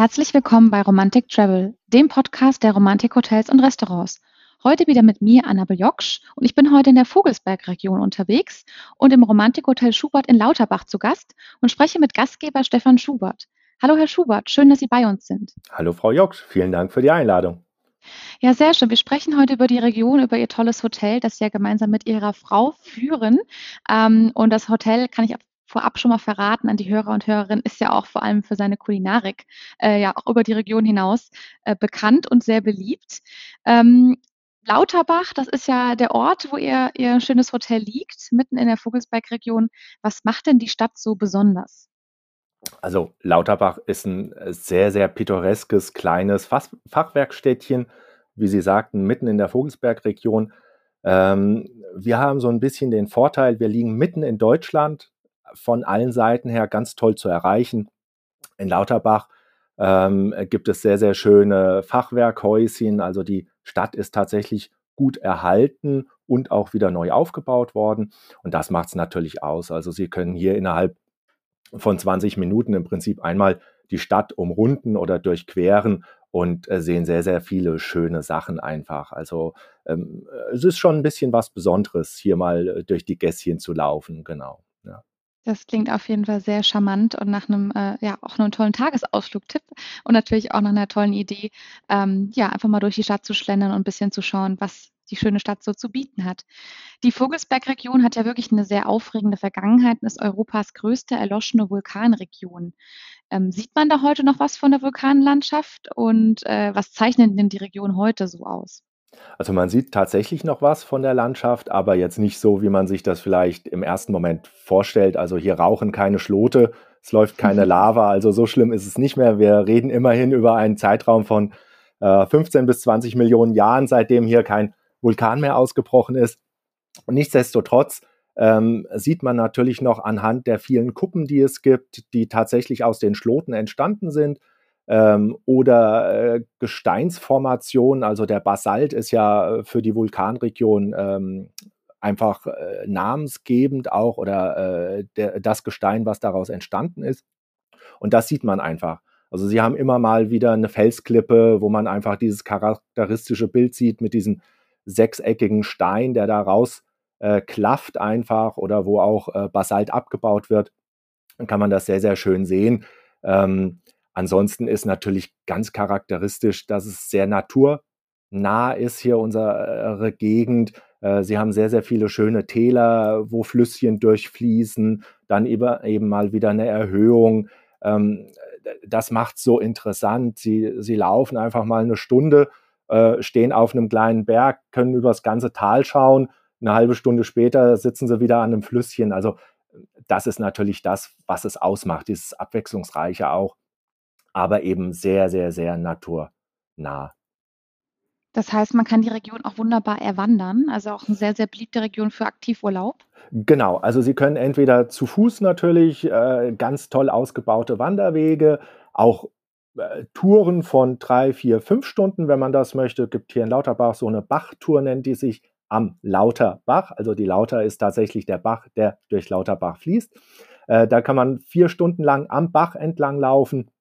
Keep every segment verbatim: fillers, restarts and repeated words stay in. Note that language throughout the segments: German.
Herzlich willkommen bei Romantik Travel, dem Podcast der Romantik Hotels und Restaurants. Heute wieder mit mir, Annabel Joksch, und ich bin heute in der Vogelsbergregion unterwegs und im Romantik Hotel Schubert in Lauterbach zu Gast und spreche mit Gastgeber Stefan Schubert. Hallo Herr Schubert, schön, dass Sie bei uns sind. Hallo Frau Joksch, vielen Dank für die Einladung. Ja, sehr schön. Wir sprechen heute über die Region, über Ihr tolles Hotel, das Sie ja gemeinsam mit Ihrer Frau führen. Und das Hotel, kann ich vorab schon mal verraten an die Hörer und Hörerinnen, ist ja auch vor allem für seine Kulinarik, äh, ja auch über die Region hinaus äh, bekannt und sehr beliebt. Ähm, Lauterbach, das ist ja der Ort, wo ihr, ihr schönes Hotel liegt, mitten in der Vogelsbergregion. Was macht denn die Stadt so besonders? Also Lauterbach ist ein sehr, sehr pittoreskes, kleines Fachwerkstädtchen, wie Sie sagten, mitten in der Vogelsbergregion. Ähm, wir haben so ein bisschen den Vorteil, wir liegen mitten in Deutschland, von allen Seiten her ganz toll zu erreichen. In Lauterbach ähm, gibt es sehr, sehr schöne Fachwerkhäuschen. Also die Stadt ist tatsächlich gut erhalten und auch wieder neu aufgebaut worden. Und das macht es natürlich aus. Also Sie können hier innerhalb von zwanzig Minuten im Prinzip einmal die Stadt umrunden oder durchqueren und äh, sehen sehr, sehr viele schöne Sachen einfach. Also ähm, es ist schon ein bisschen was Besonderes, hier mal durch die Gässchen zu laufen, genau. Ja. Das klingt auf jeden Fall sehr charmant und nach einem, äh, ja, auch einem tollen Tagesausflug-Tipp und natürlich auch nach einer tollen Idee, ähm, ja, einfach mal durch die Stadt zu schlendern und ein bisschen zu schauen, was die schöne Stadt so zu bieten hat. Die Vogelsbergregion hat ja wirklich eine sehr aufregende Vergangenheit und ist Europas größte erloschene Vulkanregion. Ähm, sieht man da heute noch was von der Vulkanlandschaft und äh, was zeichnet denn die Region heute so aus? Also man sieht tatsächlich noch was von der Landschaft, aber jetzt nicht so, wie man sich das vielleicht im ersten Moment vorstellt. Also hier rauchen keine Schlote, es läuft keine Lava, also so schlimm ist es nicht mehr. Wir reden immerhin über einen Zeitraum von äh, fünfzehn bis zwanzig Millionen Jahren, seitdem hier kein Vulkan mehr ausgebrochen ist. Und nichtsdestotrotz ähm, sieht man natürlich noch anhand der vielen Kuppen, die es gibt, die tatsächlich aus den Schloten entstanden sind. Ähm, oder äh, Gesteinsformationen, also der Basalt ist ja für die Vulkanregion ähm, einfach äh, namensgebend auch oder äh, der, das Gestein, was daraus entstanden ist. Und das sieht man einfach. Also sie haben immer mal wieder eine Felsklippe, wo man einfach dieses charakteristische Bild sieht mit diesem sechseckigen Stein, der da raus äh, klafft einfach oder wo auch äh, Basalt abgebaut wird. Dann kann man das sehr, sehr schön sehen. Ähm, Ansonsten ist natürlich ganz charakteristisch, dass es sehr naturnah ist hier unsere Gegend. Sie haben sehr, sehr viele schöne Täler, wo Flüsschen durchfließen, dann eben mal wieder eine Erhöhung. Das macht es so interessant. Sie, sie laufen einfach mal eine Stunde, stehen auf einem kleinen Berg, können über das ganze Tal schauen. Eine halbe Stunde später sitzen sie wieder an einem Flüsschen. Also das ist natürlich das, was es ausmacht, dieses Abwechslungsreiche auch. Aber eben sehr, sehr, sehr naturnah. Das heißt, man kann die Region auch wunderbar erwandern, also auch eine sehr, sehr beliebte Region für Aktivurlaub. Genau, also Sie können entweder zu Fuß natürlich, äh, ganz toll ausgebaute Wanderwege, auch äh, Touren von drei, vier, fünf Stunden, wenn man das möchte. Es gibt hier in Lauterbach so eine Bachtour, nennt die sich am Lauterbach. Also die Lauter ist tatsächlich der Bach, der durch Lauterbach fließt. Äh, da kann man vier Stunden lang am Bach entlang laufen.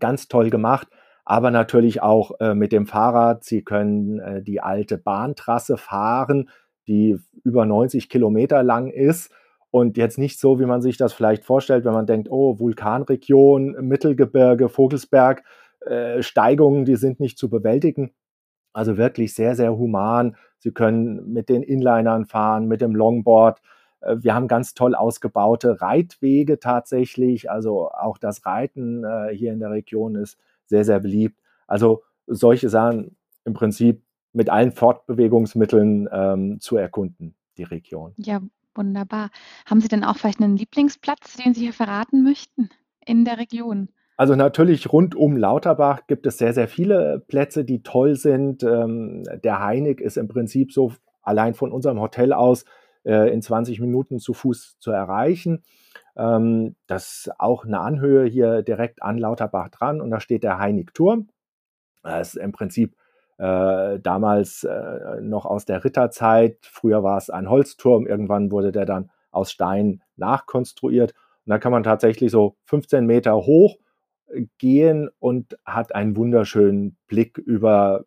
Ganz toll gemacht, aber natürlich auch äh, mit dem Fahrrad. Sie können äh, die alte Bahntrasse fahren, die über neunzig Kilometer lang ist und jetzt nicht so, wie man sich das vielleicht vorstellt, wenn man denkt, oh, Vulkanregion, Mittelgebirge, Vogelsberg, äh, Steigungen, die sind nicht zu bewältigen. Also wirklich sehr, sehr human. Sie können mit den Inlinern fahren, mit dem Longboard. Wir haben ganz toll ausgebaute Reitwege tatsächlich, also auch das Reiten äh, hier in der Region ist sehr, sehr beliebt. Also solche Sachen im Prinzip mit allen Fortbewegungsmitteln ähm, zu erkunden, die Region. Ja, wunderbar. Haben Sie denn auch vielleicht einen Lieblingsplatz, den Sie hier verraten möchten in der Region? Also natürlich rund um Lauterbach gibt es sehr, sehr viele Plätze, die toll sind. Ähm, der Heineck ist im Prinzip so allein von unserem Hotel aus in zwanzig Minuten zu Fuß zu erreichen. Das ist auch eine Anhöhe hier direkt an Lauterbach dran und da steht der Heinigturm. Das ist im Prinzip äh, damals äh, noch aus der Ritterzeit. Früher war es ein Holzturm, irgendwann wurde der dann aus Stein nachkonstruiert. Und da kann man tatsächlich so fünfzehn Meter hoch gehen und hat einen wunderschönen Blick über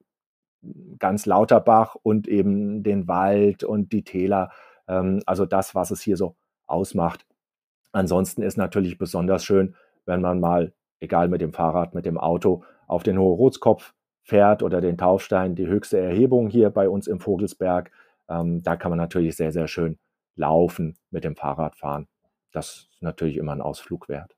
ganz Lauterbach und eben den Wald und die Täler, also das, was es hier so ausmacht. Ansonsten ist natürlich besonders schön, wenn man mal, egal mit dem Fahrrad, mit dem Auto, auf den Hoherodskopf fährt oder den Taufstein, die höchste Erhebung hier bei uns im Vogelsberg. Da kann man natürlich sehr, sehr schön laufen, mit dem Fahrrad fahren. Das ist natürlich immer ein Ausflug wert.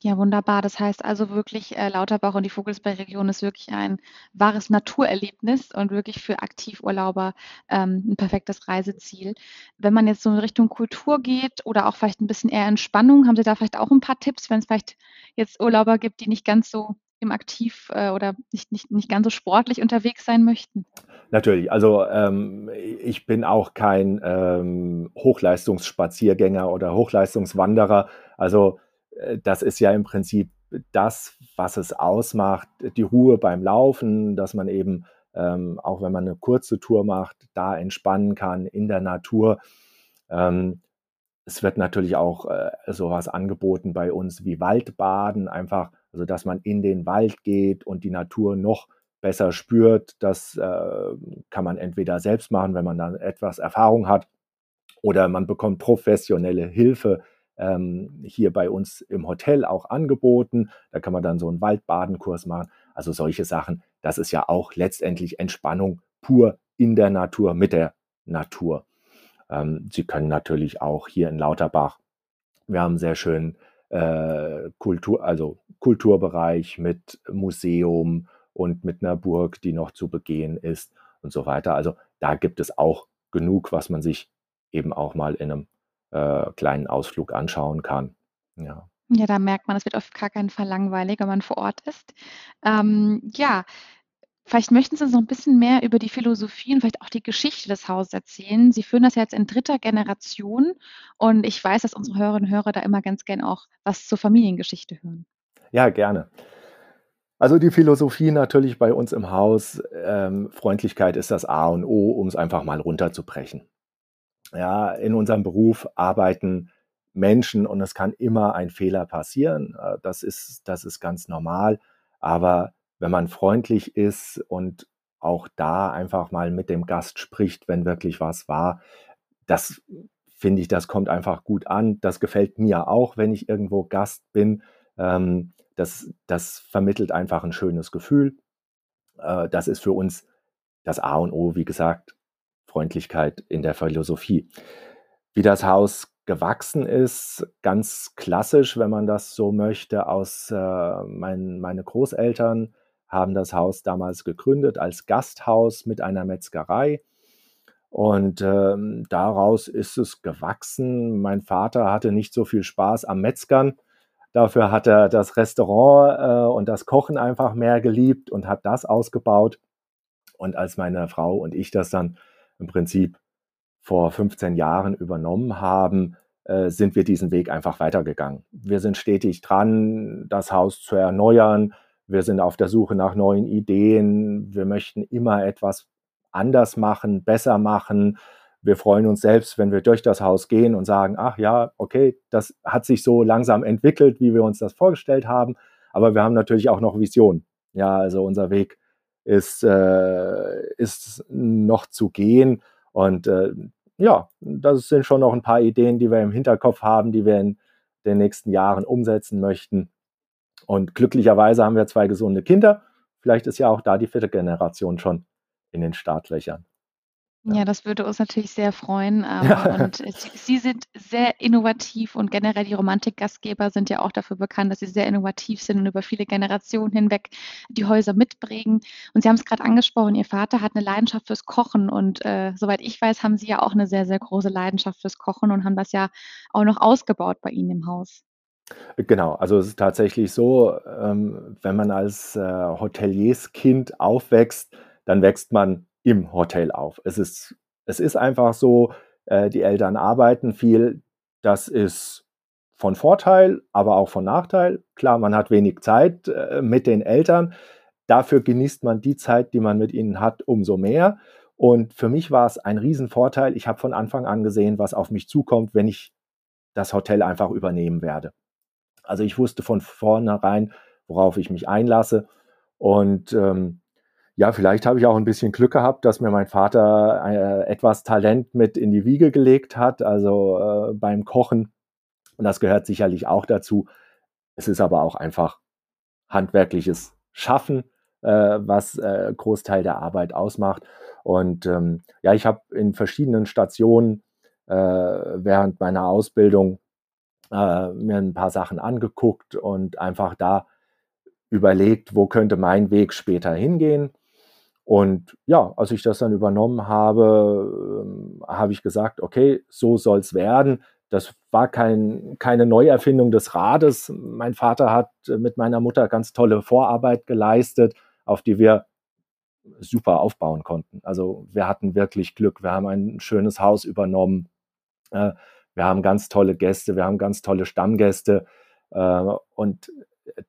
Ja, wunderbar. Das heißt also wirklich, äh, Lauterbach und die Vogelsbergregion ist wirklich ein wahres Naturerlebnis und wirklich für Aktivurlauber ähm, ein perfektes Reiseziel. Wenn man jetzt so in Richtung Kultur geht oder auch vielleicht ein bisschen eher Entspannung, haben Sie da vielleicht auch ein paar Tipps, wenn es vielleicht jetzt Urlauber gibt, die nicht ganz so im Aktiv äh, oder nicht, nicht, nicht ganz so sportlich unterwegs sein möchten? Natürlich. Also ähm, ich bin auch kein ähm, Hochleistungsspaziergänger oder Hochleistungswanderer. Also das ist ja im Prinzip das, was es ausmacht, die Ruhe beim Laufen, dass man eben, ähm, auch wenn man eine kurze Tour macht, da entspannen kann in der Natur. Ähm, es wird natürlich auch äh, sowas angeboten bei uns wie Waldbaden, einfach, also dass man in den Wald geht und die Natur noch besser spürt. Das äh, kann man entweder selbst machen, wenn man dann etwas Erfahrung hat, oder man bekommt professionelle Hilfe, hier bei uns im Hotel auch angeboten. Da kann man dann so einen Waldbadenkurs machen. Also solche Sachen, das ist ja auch letztendlich Entspannung pur in der Natur, mit der Natur. Ähm, Sie können natürlich auch hier in Lauterbach, wir haben einen sehr schönen äh, Kultur, also Kulturbereich mit Museum und mit einer Burg, die noch zu begehen ist und so weiter. Also da gibt es auch genug, was man sich eben auch mal in einem Äh, kleinen Ausflug anschauen kann. Ja. Ja, da merkt man, es wird auf gar keinen Fall langweilig, wenn man vor Ort ist. Ähm, ja, vielleicht möchten Sie uns noch ein bisschen mehr über die Philosophie und vielleicht auch die Geschichte des Hauses erzählen. Sie führen das ja jetzt in dritter Generation und ich weiß, dass unsere Hörerinnen und Hörer da immer ganz gern auch was zur Familiengeschichte hören. Ja, gerne. Also die Philosophie natürlich bei uns im Haus, ähm, Freundlichkeit ist das A und O, um es einfach mal runterzubrechen. Ja, in unserem Beruf arbeiten Menschen und es kann immer ein Fehler passieren. Das ist, das ist ganz normal. Aber wenn man freundlich ist und auch da einfach mal mit dem Gast spricht, wenn wirklich was war, das finde ich, das kommt einfach gut an. Das gefällt mir auch, wenn ich irgendwo Gast bin. Das, das vermittelt einfach ein schönes Gefühl. Das ist für uns das A und O, wie gesagt. Freundlichkeit in der Philosophie. Wie das Haus gewachsen ist, ganz klassisch, wenn man das so möchte, aus äh, mein, meine Großeltern haben das Haus damals gegründet als Gasthaus mit einer Metzgerei und ähm, daraus ist es gewachsen. Mein Vater hatte nicht so viel Spaß am Metzgern, dafür hat er das Restaurant äh, und das Kochen einfach mehr geliebt und hat das ausgebaut. Und als meine Frau und ich das dann im Prinzip vor fünfzehn Jahren übernommen haben, äh, sind wir diesen Weg einfach weitergegangen. Wir sind stetig dran, das Haus zu erneuern. Wir sind auf der Suche nach neuen Ideen. Wir möchten immer etwas anders machen, besser machen. Wir freuen uns selbst, wenn wir durch das Haus gehen und sagen, ach ja, okay, das hat sich so langsam entwickelt, wie wir uns das vorgestellt haben. Aber wir haben natürlich auch noch Visionen. Ja, also unser Weg Ist, äh, ist noch zu gehen. Und äh, ja, das sind schon noch ein paar Ideen, die wir im Hinterkopf haben, die wir in den nächsten Jahren umsetzen möchten. Und glücklicherweise haben wir zwei gesunde Kinder. Vielleicht ist ja auch da die vierte Generation schon in den Startlöchern. Ja, ja, das würde uns natürlich sehr freuen. Ähm, ja. Und Sie, Sie sind sehr innovativ und generell die Romantik-Gastgeber sind ja auch dafür bekannt, dass sie sehr innovativ sind und über viele Generationen hinweg die Häuser mitprägen. Und Sie haben es gerade angesprochen, Ihr Vater hat eine Leidenschaft fürs Kochen und äh, soweit ich weiß, haben Sie ja auch eine sehr, sehr große Leidenschaft fürs Kochen und haben das ja auch noch ausgebaut bei Ihnen im Haus. Genau, also es ist tatsächlich so, ähm, wenn man als äh, Hotelierskind aufwächst, dann wächst man im Hotel auf. Es ist, es ist einfach so, äh, die Eltern arbeiten viel, das ist von Vorteil, aber auch von Nachteil. Klar, man hat wenig Zeit äh, mit den Eltern, dafür genießt man die Zeit, die man mit ihnen hat, umso mehr. Und für mich war es ein Riesenvorteil, ich habe von Anfang an gesehen, was auf mich zukommt, wenn ich das Hotel einfach übernehmen werde. Also ich wusste von vornherein, worauf ich mich einlasse. Und ähm, ja, vielleicht habe ich auch ein bisschen Glück gehabt, dass mir mein Vater äh, etwas Talent mit in die Wiege gelegt hat, also äh, beim Kochen. Und das gehört sicherlich auch dazu. Es ist aber auch einfach handwerkliches Schaffen, äh, was äh, Großteil der Arbeit ausmacht. Und ähm, ja, ich habe in verschiedenen Stationen äh, während meiner Ausbildung äh, mir ein paar Sachen angeguckt und einfach da überlegt, wo könnte mein Weg später hingehen. Und ja, als ich das dann übernommen habe, äh, habe ich gesagt, okay, so soll es werden. Das war kein, keine Neuerfindung des Rades. Mein Vater hat mit meiner Mutter ganz tolle Vorarbeit geleistet, auf die wir super aufbauen konnten. Also wir hatten wirklich Glück. Wir haben ein schönes Haus übernommen. Wir haben ganz tolle Gäste, wir haben ganz tolle Stammgäste. Und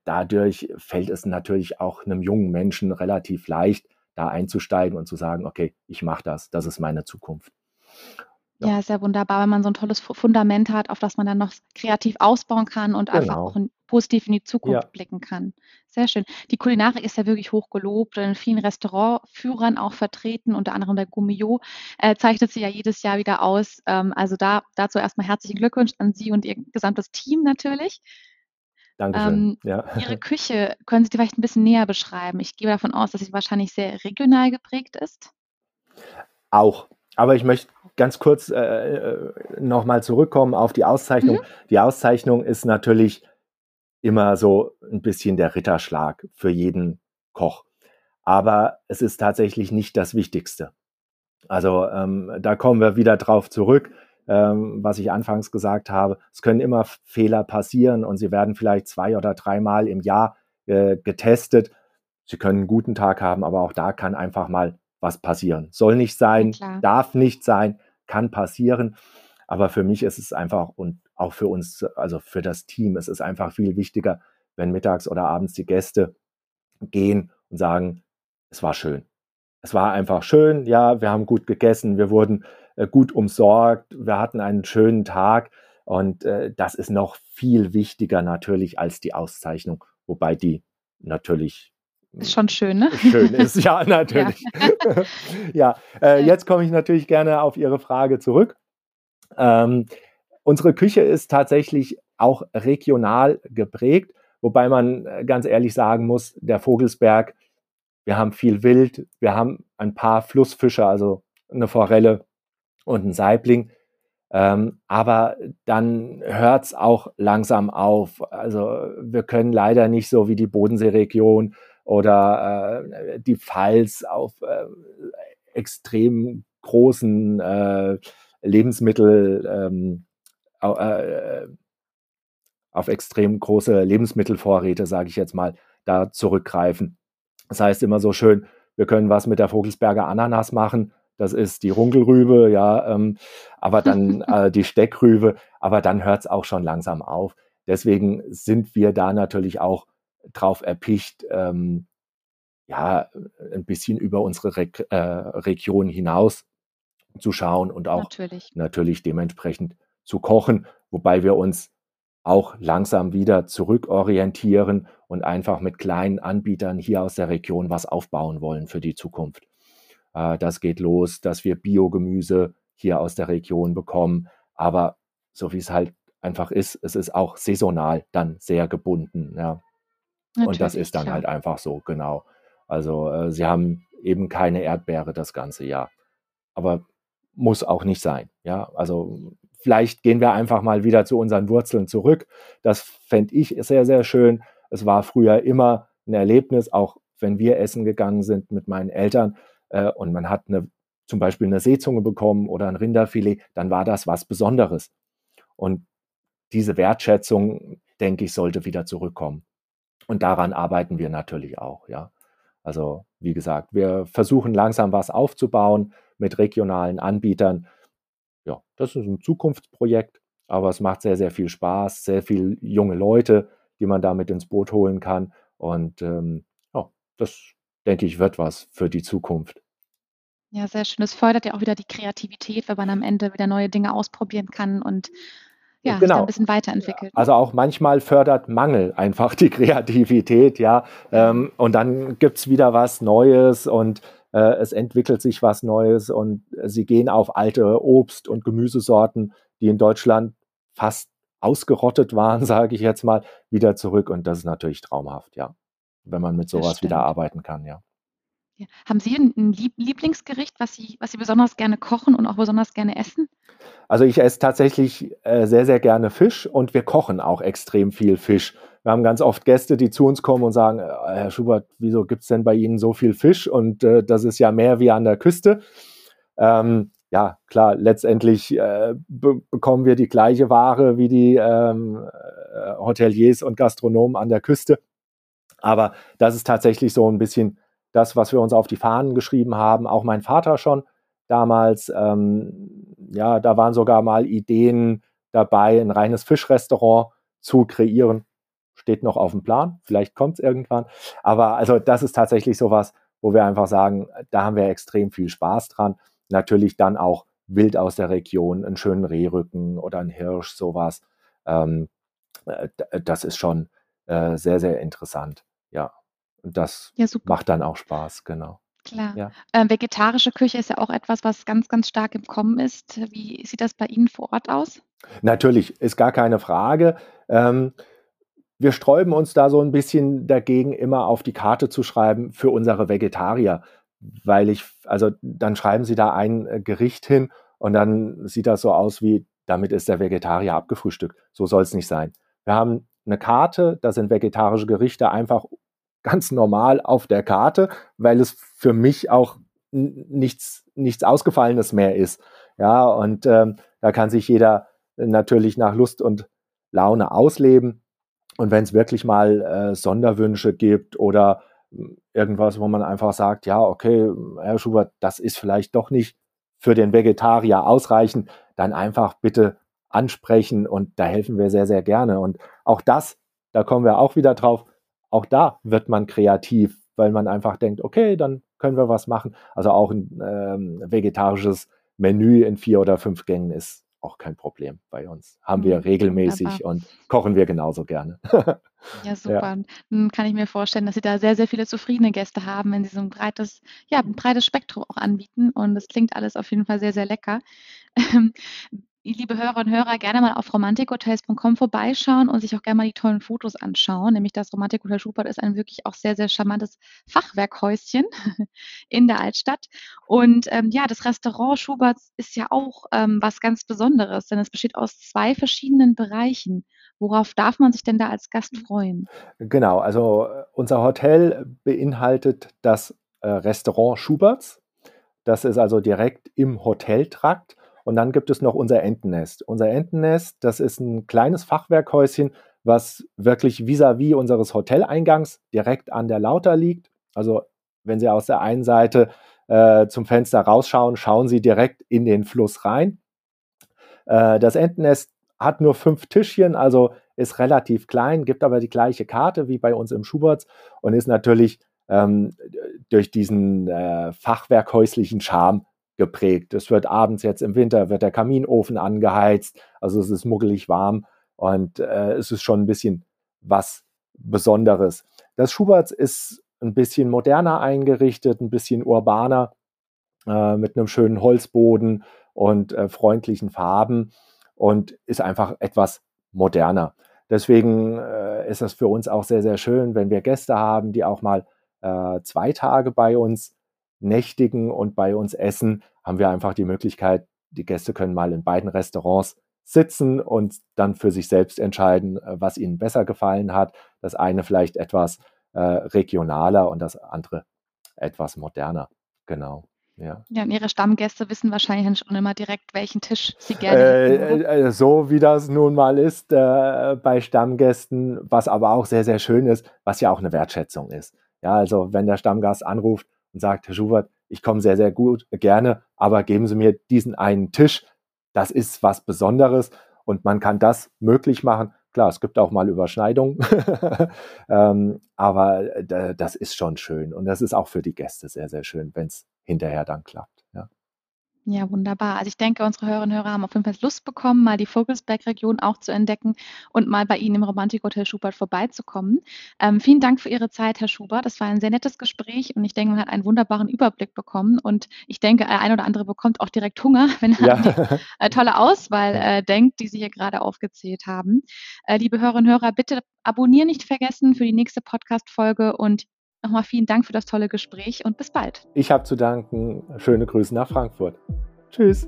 dadurch fällt es natürlich auch einem jungen Menschen relativ leicht, da einzusteigen und zu sagen, okay, ich mache das, das ist meine Zukunft. Ja. Ja, ist ja wunderbar, wenn man so ein tolles Fundament hat, auf das man dann noch kreativ ausbauen kann und genau. einfach auch in, positiv in die Zukunft ja. blicken kann. Sehr schön. Die Kulinarik ist ja wirklich hoch gelobt und in vielen Restaurantführern auch vertreten, unter anderem der Gourmio äh, zeichnet sie ja jedes Jahr wieder aus. Ähm, also da dazu erstmal herzlichen Glückwunsch an Sie und Ihr gesamtes Team natürlich. Dankeschön. Ähm, ja. Ihre Küche, können Sie die vielleicht ein bisschen näher beschreiben? Ich gehe davon aus, dass sie wahrscheinlich sehr regional geprägt ist. Auch. Aber ich möchte ganz kurz äh, nochmal zurückkommen auf die Auszeichnung. Mhm. Die Auszeichnung ist natürlich immer so ein bisschen der Ritterschlag für jeden Koch. Aber es ist tatsächlich nicht das Wichtigste. Also ähm, da kommen wir wieder drauf zurück, ähm, was ich anfangs gesagt habe. Es können immer Fehler passieren und sie werden vielleicht zwei oder dreimal im Jahr äh, getestet. Sie können einen guten Tag haben, aber auch da kann einfach mal was passieren. Soll nicht sein, ja, darf nicht sein, kann passieren. Aber für mich ist es einfach und auch für uns, also für das Team, es ist einfach viel wichtiger, wenn mittags oder abends die Gäste gehen und sagen, es war schön. Es war einfach schön, ja, wir haben gut gegessen, wir wurden äh, gut umsorgt, wir hatten einen schönen Tag und äh, das ist noch viel wichtiger natürlich als die Auszeichnung, wobei die natürlich ist schon schön, ne? Schön ist, ja, natürlich. Ja, ja äh, jetzt komme ich natürlich gerne auf Ihre Frage zurück. Ähm, unsere Küche ist tatsächlich auch regional geprägt, wobei man ganz ehrlich sagen muss, der Vogelsberg, wir haben viel Wild, wir haben ein paar Flussfische, also eine Forelle und einen Saibling. Ähm, aber dann hört es auch langsam auf. Also wir können leider nicht so wie die Bodenseeregion oder äh, die Pfalz auf äh, extrem großen äh, Lebensmittel, ähm, äh, auf extrem große Lebensmittelvorräte, sage ich jetzt mal, da zurückgreifen. Das heißt immer so schön, wir können was mit der Vogelsberger Ananas machen, das ist die Runkelrübe, ja, ähm, aber dann äh, die Steckrübe, aber dann hört es auch schon langsam auf. Deswegen sind wir da natürlich auch drauf erpicht, ähm, ja, ein bisschen über unsere Re äh, Region hinaus zu schauen und auch natürlich. natürlich dementsprechend zu kochen, wobei wir uns auch langsam wieder zurückorientieren und einfach mit kleinen Anbietern hier aus der Region was aufbauen wollen für die Zukunft. Äh, das geht los, dass wir Biogemüse hier aus der Region bekommen, aber so wie es halt einfach ist, es ist auch saisonal dann sehr gebunden, ja. Natürlich, und das ist dann klar. halt einfach so, genau. Also äh, sie haben eben keine Erdbeere das ganze Jahr. Aber muss auch nicht sein. Ja, also vielleicht gehen wir einfach mal wieder zu unseren Wurzeln zurück. Das fände ich sehr, sehr schön. Es war früher immer ein Erlebnis, auch wenn wir essen gegangen sind mit meinen Eltern äh, und man hat eine, zum Beispiel eine Seezunge bekommen oder ein Rinderfilet, dann war das was Besonderes. Und diese Wertschätzung, denke ich, sollte wieder zurückkommen. Und daran arbeiten wir natürlich auch, ja. Also, wie gesagt, wir versuchen langsam was aufzubauen mit regionalen Anbietern. Ja, das ist ein Zukunftsprojekt, aber es macht sehr, sehr viel Spaß, sehr viele junge Leute, die man damit ins Boot holen kann. Und ähm, ja, das, denke ich, wird was für die Zukunft. Ja, sehr schön. Das fördert ja auch wieder die Kreativität, wenn man am Ende wieder neue Dinge ausprobieren kann und Ja, genau. Ist ein bisschen weiterentwickelt. Also auch manchmal fördert Mangel einfach die Kreativität, ja. Ähm, und dann gibt es wieder was Neues und äh, es entwickelt sich was Neues und sie gehen auf alte Obst- und Gemüsesorten, die in Deutschland fast ausgerottet waren, sage ich jetzt mal, wieder zurück. Und das ist natürlich traumhaft, ja. Wenn man mit sowas wieder arbeiten kann, ja. Ja. Haben Sie ein Lieblingsgericht, was Sie, was Sie besonders gerne kochen und auch besonders gerne essen? Also ich esse tatsächlich äh, sehr, sehr gerne Fisch und wir kochen auch extrem viel Fisch. Wir haben ganz oft Gäste, die zu uns kommen und sagen, Herr Schubert, wieso gibt es denn bei Ihnen so viel Fisch? Und äh, das ist ja mehr wie an der Küste. Ähm, ja, klar, letztendlich äh, be- bekommen wir die gleiche Ware wie die ähm, Hoteliers und Gastronomen an der Küste. Aber das ist tatsächlich so ein bisschen das, was wir uns auf die Fahnen geschrieben haben, auch mein Vater schon damals, ähm, ja, da waren sogar mal Ideen dabei, ein reines Fischrestaurant zu kreieren. Steht noch auf dem Plan, vielleicht kommt es irgendwann. Aber also das ist tatsächlich sowas, wo wir einfach sagen, da haben wir extrem viel Spaß dran. Natürlich dann auch wild aus der Region, einen schönen Rehrücken oder einen Hirsch, sowas. Ähm, das ist schon äh, sehr, sehr interessant, ja. Und das ja, macht dann auch Spaß, genau. Klar. Ja. Äh, vegetarische Küche ist ja auch etwas, was ganz, ganz stark im Kommen ist. Wie sieht das bei Ihnen vor Ort aus? Natürlich, ist gar keine Frage. Ähm, wir sträuben uns da so ein bisschen dagegen, immer auf die Karte zu schreiben für unsere Vegetarier. Weil ich, also dann schreiben sie da ein Gericht hin und dann sieht das so aus wie, damit ist der Vegetarier abgefrühstückt. So soll es nicht sein. Wir haben eine Karte, da sind vegetarische Gerichte einfach ganz normal auf der Karte, weil es für mich auch n- nichts, nichts Ausgefallenes mehr ist. Ja, und ähm, da kann sich jeder natürlich nach Lust und Laune ausleben. Und wenn es wirklich mal äh, Sonderwünsche gibt oder irgendwas, wo man einfach sagt, ja, okay, Herr Schubert, das ist vielleicht doch nicht für den Vegetarier ausreichend, dann einfach bitte ansprechen und da helfen wir sehr, sehr gerne. Und auch das, da kommen wir auch wieder drauf, auch da wird man kreativ, weil man einfach denkt, okay, dann können wir was machen. Also auch ein ähm, vegetarisches Menü in vier oder fünf Gängen ist auch kein Problem bei uns. Haben mhm, wir regelmäßig wunderbar. Und kochen wir genauso gerne. Ja, super. Ja. Dann kann ich mir vorstellen, dass Sie da sehr, sehr viele zufriedene Gäste haben, wenn Sie so ein breites, ja, ein breites Spektrum auch anbieten. Und das klingt alles auf jeden Fall sehr, sehr lecker. Liebe Hörer und Hörer, gerne mal auf romantikhotels punkt com vorbeischauen und sich auch gerne mal die tollen Fotos anschauen. Nämlich das Romantik Hotel Schubert ist ein wirklich auch sehr, sehr charmantes Fachwerkhäuschen in der Altstadt. Und ähm, ja, das Restaurant Schuberts ist ja auch ähm, was ganz Besonderes, denn es besteht aus zwei verschiedenen Bereichen. Worauf darf man sich denn da als Gast freuen? Genau, also unser Hotel beinhaltet das äh, Restaurant Schuberts. Das ist also direkt im Hoteltrakt. Und dann gibt es noch unser Entennest. Unser Entennest, das ist ein kleines Fachwerkhäuschen, was wirklich vis-à-vis unseres Hoteleingangs direkt an der Lauter liegt. Also wenn Sie aus der einen Seite äh, zum Fenster rausschauen, schauen Sie direkt in den Fluss rein. Äh, das Entennest hat nur fünf Tischchen, also ist relativ klein, gibt aber die gleiche Karte wie bei uns im Schuberts und ist natürlich ähm, durch diesen äh, fachwerkhäuslichen Charme geprägt. Es wird abends jetzt im Winter, wird der Kaminofen angeheizt, also es ist muckelig warm und äh, es ist schon ein bisschen was Besonderes. Das Schuberts ist ein bisschen moderner eingerichtet, ein bisschen urbaner, äh, mit einem schönen Holzboden und äh, freundlichen Farben und ist einfach etwas moderner. Deswegen äh, ist das für uns auch sehr, sehr schön, wenn wir Gäste haben, die auch mal äh, zwei Tage bei uns nächtigen und bei uns essen, haben wir einfach die Möglichkeit, die Gäste können mal in beiden Restaurants sitzen und dann für sich selbst entscheiden, was ihnen besser gefallen hat. Das eine vielleicht etwas äh, regionaler und das andere etwas moderner. Genau. Ja. Ja, und Ihre Stammgäste wissen wahrscheinlich schon immer direkt, welchen Tisch sie gerne äh, äh, so wie das nun mal ist äh, bei Stammgästen, was aber auch sehr, sehr schön ist, was ja auch eine Wertschätzung ist. Ja, also wenn der Stammgast anruft, und sagt, Herr Schubert, ich komme sehr, sehr gut, gerne, aber geben Sie mir diesen einen Tisch. Das ist was Besonderes und man kann das möglich machen. Klar, es gibt auch mal Überschneidungen, ähm, aber d- das ist schon schön und das ist auch für die Gäste sehr, sehr schön, wenn es hinterher dann klappt. Ja. Ja, wunderbar. Also ich denke, unsere Hörerinnen und Hörer haben auf jeden Fall Lust bekommen, mal die Vogelsbergregion auch zu entdecken und mal bei Ihnen im Romantik Hotel Schubert vorbeizukommen. Ähm, vielen Dank für Ihre Zeit, Herr Schubert. Das war ein sehr nettes Gespräch und ich denke, man hat einen wunderbaren Überblick bekommen und ich denke, der ein oder andere bekommt auch direkt Hunger, wenn er ja. an die äh, tolle Auswahl äh, denkt, die Sie hier gerade aufgezählt haben. Äh, liebe Hörerinnen und Hörer, bitte abonnieren nicht vergessen für die nächste Podcast-Folge und nochmal vielen Dank für das tolle Gespräch und bis bald. Ich habe zu danken. Schöne Grüße nach Frankfurt. Tschüss.